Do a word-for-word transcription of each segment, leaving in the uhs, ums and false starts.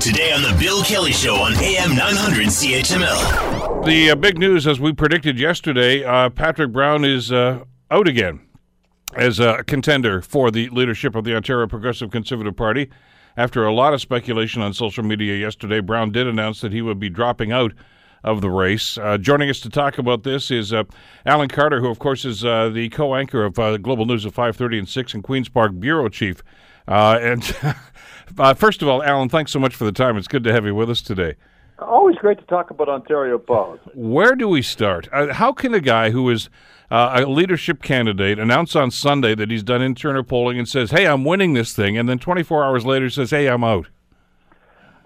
Today on The Bill Kelly Show on A M nine hundred C H M L. The uh, big news, as we predicted yesterday, uh, Patrick Brown is uh, out again as a contender for the leadership of the Ontario Progressive Conservative Party. After a lot of speculation on social media yesterday, Brown did announce that he would be dropping out of the race. Uh, joining us to talk about this is uh, Alan Carter, who, of course, is uh, the co-anchor of uh, Global News at five thirty and six and Queen's Park bureau chief. Uh, and uh, first of all, Alan, thanks so much for the time. It's good to have you with us today. Always great to talk about Ontario politics. Where do we start? Uh, how can a guy who is uh, a leadership candidate announce on Sunday that he's done internal polling and says, hey, I'm winning this thing, and then twenty-four hours later says, hey, I'm out?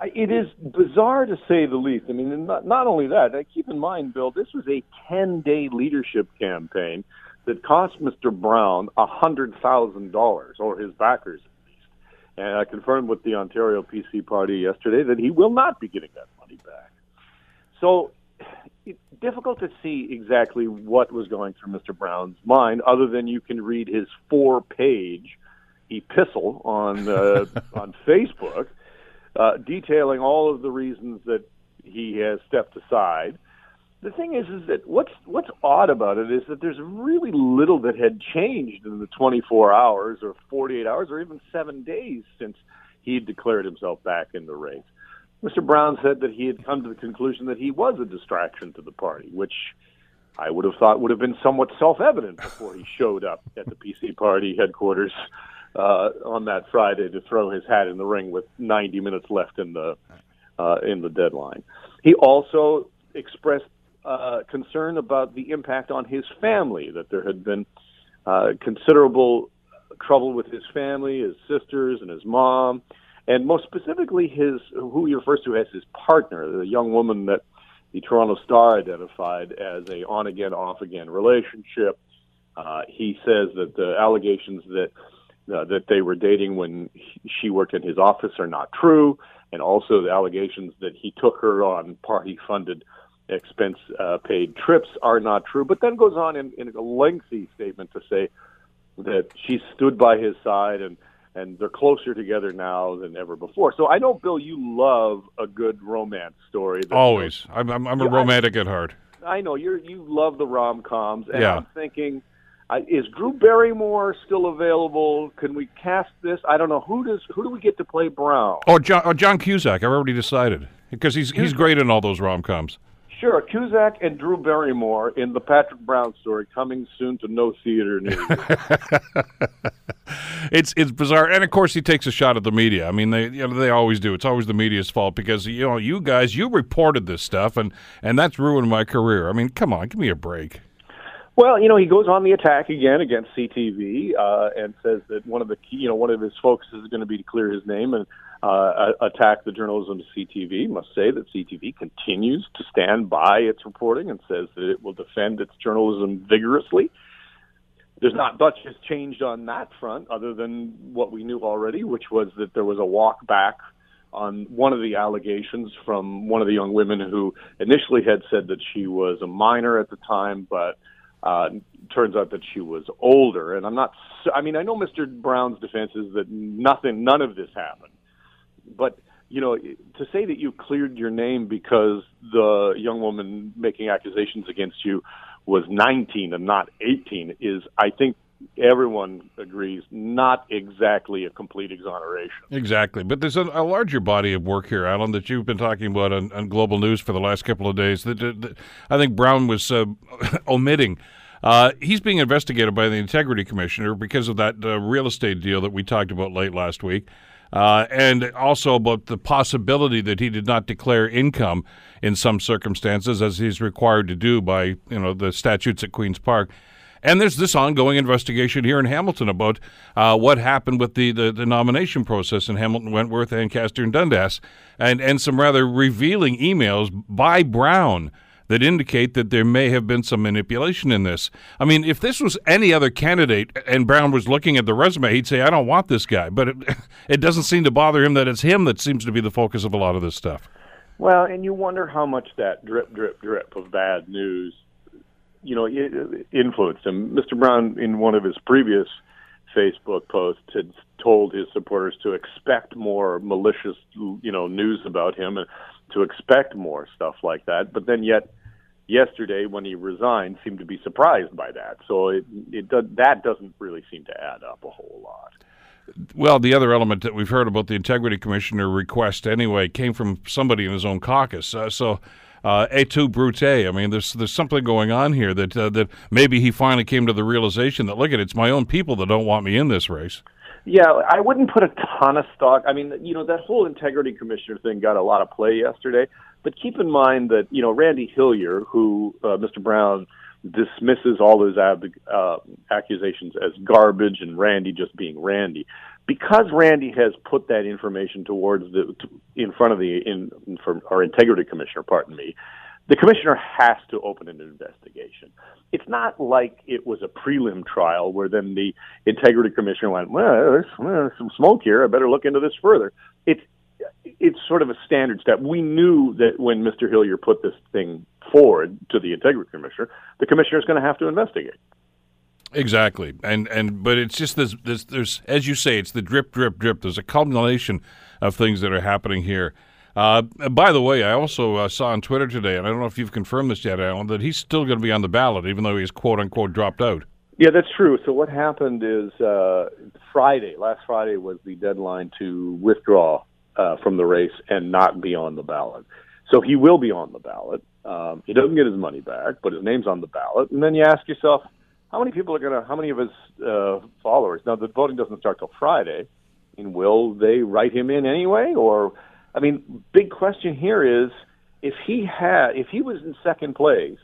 It is bizarre, to say the least. I mean, not, not only that, I keep in mind, Bill, this was a ten-day leadership campaign that cost Mister Brown one hundred thousand dollars, or his backers at least. And I confirmed with the Ontario P C Party yesterday that he will not be getting that money back. So it's difficult to see exactly what was going through Mister Brown's mind, other than you can read his four-page epistle on uh, on Facebook, Uh, detailing all of the reasons that he has stepped aside. The thing is, is that what's what's odd about it is that there's really little that had changed in the twenty-four hours or forty-eight hours or even seven days since he declared himself back in the race. Mister Brown said that he had come to the conclusion that he was a distraction to the party, which I would have thought would have been somewhat self-evident before he showed up at the P C Party headquarters Uh, on that Friday to throw his hat in the ring with ninety minutes left in the uh, in the deadline. He also expressed uh, concern about the impact on his family, that there had been uh, considerable trouble with his family, his sisters and his mom, and most specifically his who he refers to as his partner, the young woman that the Toronto Star identified as a on-again, off-again relationship. Uh, he says that the allegations that Uh, that they were dating when he, she worked in his office are not true, and also the allegations that he took her on party-funded expense-paid uh, trips are not true, but then goes on in, in a lengthy statement to say that she stood by his side and, and they're closer together now than ever before. So I know, Bill, you love a good romance story. Always. I'm, I'm, I'm a romantic I, at heart. I know. You're, you love the rom-coms, and yeah. I'm thinking... Uh, is Drew Barrymore still available? Can we cast this? I don't know. Who does who do we get to play Brown? Oh, John, oh, John Cusack. I've already decided, because he's he's great in all those rom-coms. Sure, Cusack and Drew Barrymore in the Patrick Brown story, coming soon to no theater near you. It's it's bizarre, and of course he takes a shot at the media. I mean, they you know they always do. It's always the media's fault, because you know you guys you reported this stuff, and and that's ruined my career. I mean, come on, give me a break. Well, you know, he goes on the attack again against C T V uh, and says that one of the key, you know, one of his focuses is going to be to clear his name and uh, attack the journalism of C T V. Must say that C T V continues to stand by its reporting and says that it will defend its journalism vigorously. There's not much has changed on that front, other than what we knew already, which was that there was a walk back on one of the allegations from one of the young women who initially had said that she was a minor at the time, but Uh, turns out that she was older, and I'm not. I mean, I know Mister Brown's defense is that nothing, none of this happened. But you know, to say that you cleared your name because the young woman making accusations against you was nineteen and not eighteen is, I think, everyone agrees, not exactly a complete exoneration. Exactly. But there's a, a larger body of work here, Alan, that you've been talking about on, on Global News for the last couple of days that, that, that I think Brown was uh, omitting. Uh, he's being investigated by the Integrity Commissioner because of that uh, real estate deal that we talked about late last week. Uh, and also about the possibility that he did not declare income in some circumstances, as he's required to do by, you know, the statutes at Queen's Park. And there's this ongoing investigation here in Hamilton about uh, what happened with the, the, the nomination process in Hamilton, Wentworth, Ancaster, and Dundas, and, and some rather revealing emails by Brown that indicate that there may have been some manipulation in this. I mean, if this was any other candidate and Brown was looking at the resume, he'd say, I don't want this guy. But it, it doesn't seem to bother him that it's him that seems to be the focus of a lot of this stuff. Well, and you wonder how much that drip, drip, drip of bad news, you know, influenced him. Mister Brown, in one of his previous Facebook post had told his supporters to expect more malicious, you know, news about him and to expect more stuff like that. But then yet yesterday when he resigned seemed to be surprised by that. So it, it does, that doesn't really seem to add up a whole lot. Well, the other element that we've heard about the Integrity Commissioner request anyway came from somebody in his own caucus. Uh, so uh, et tu, Brute? I mean, there's there's something going on here that uh, that maybe he finally came to the realization that, look, at it's my own people that don't want me in this race. Yeah, I wouldn't put a ton of stock. I mean, you know, that whole Integrity Commissioner thing got a lot of play yesterday. But keep in mind that, you know, Randy Hillier, who uh, Mister Brown dismisses all those ab- uh, accusations as garbage and Randy just being Randy. Because Randy has put that information towards the to, in front of the in, in from our Integrity Commissioner, pardon me, the commissioner has to open an investigation. It's not like it was a prelim trial where then the Integrity Commissioner went, well, there's, well, there's some smoke here. I better look into this further. It's it's sort of a standard step. We knew that when Mister Hillier put this thing forward to the Integrity Commissioner, the commissioner is going to have to investigate. Exactly, and and but it's just this, this. There's, as you say, it's the drip, drip, drip. There's a culmination of things that are happening here. Uh, by the way, I also uh, saw on Twitter today, and I don't know if you've confirmed this yet, Alan, that he's still going to be on the ballot, even though he's quote unquote dropped out. Yeah, that's true. So what happened is uh, Friday, last Friday, was the deadline to withdraw Uh, from the race and not be on the ballot. So he will be on the ballot. Um, he doesn't get his money back, but his name's on the ballot. And then you ask yourself, how many people are going to, how many of his uh, followers? Now, the voting doesn't start till Friday. And will they write him in anyway? Or, I mean, big question here is, if he had, if he was in second place,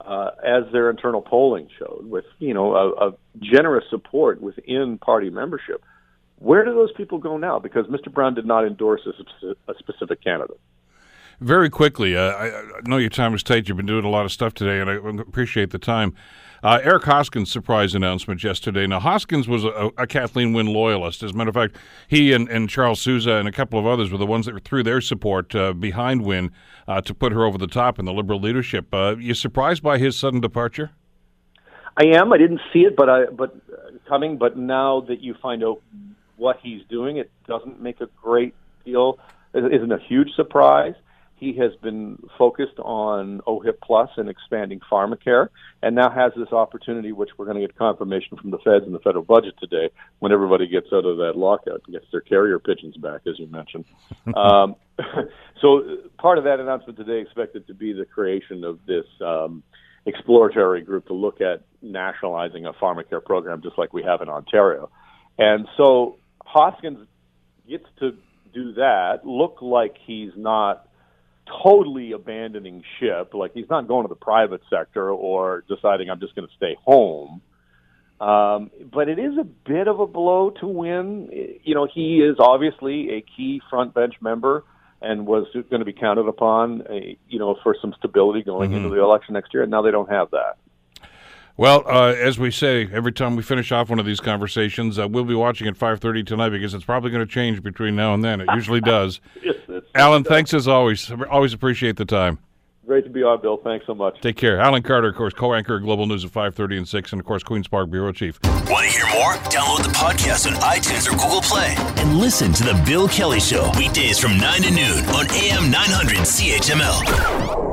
uh, as their internal polling showed, with, you know, a, a generous support within party membership, where do those people go now? Because Mister Brown did not endorse a, a specific candidate. Very quickly, uh, I, I know your time is tight. You've been doing a lot of stuff today, and I appreciate the time. Uh, Eric Hoskins' surprise announcement yesterday. Now, Hoskins was a, a Kathleen Wynne loyalist. As a matter of fact, he and, and Charles Sousa and a couple of others were the ones that threw their support uh, behind Wynne uh, to put her over the top in the Liberal leadership. Uh, you surprised by his sudden departure? I am. I didn't see it, but I but uh, coming. But now that you find out what he's doing, it doesn't make a great deal, it isn't a huge surprise. He has been focused on O H I P Plus and expanding PharmaCare, and now has this opportunity, which we're going to get confirmation from the feds and the federal budget today, when everybody gets out of that lockout and gets their carrier pigeons back, as you mentioned. um, so part of that announcement today expected to be the creation of this um, exploratory group to look at nationalizing a PharmaCare program, just like we have in Ontario. And so Hoskins gets to do that, look like he's not totally abandoning ship, like he's not going to the private sector or deciding I'm just going to stay home. Um, but it is a bit of a blow to Wynne. You know, he is obviously a key front bench member and was going to be counted upon, a, you know, for some stability going mm-hmm. into the election next year, and now they don't have that. Well, uh, as we say, every time we finish off one of these conversations, uh, we'll be watching at five thirty tonight because it's probably going to change between now and then. It usually does. Yes, Alan, thanks as always. Always appreciate the time. Great to be on, Bill. Thanks so much. Take care. Alan Carter, of course, co-anchor of Global News at five thirty and six, and, of course, Queen's Park Bureau Chief. Want to hear more? Download the podcast on iTunes or Google Play and listen to The Bill Kelly Show weekdays from nine to noon on A M nine hundred C H M L.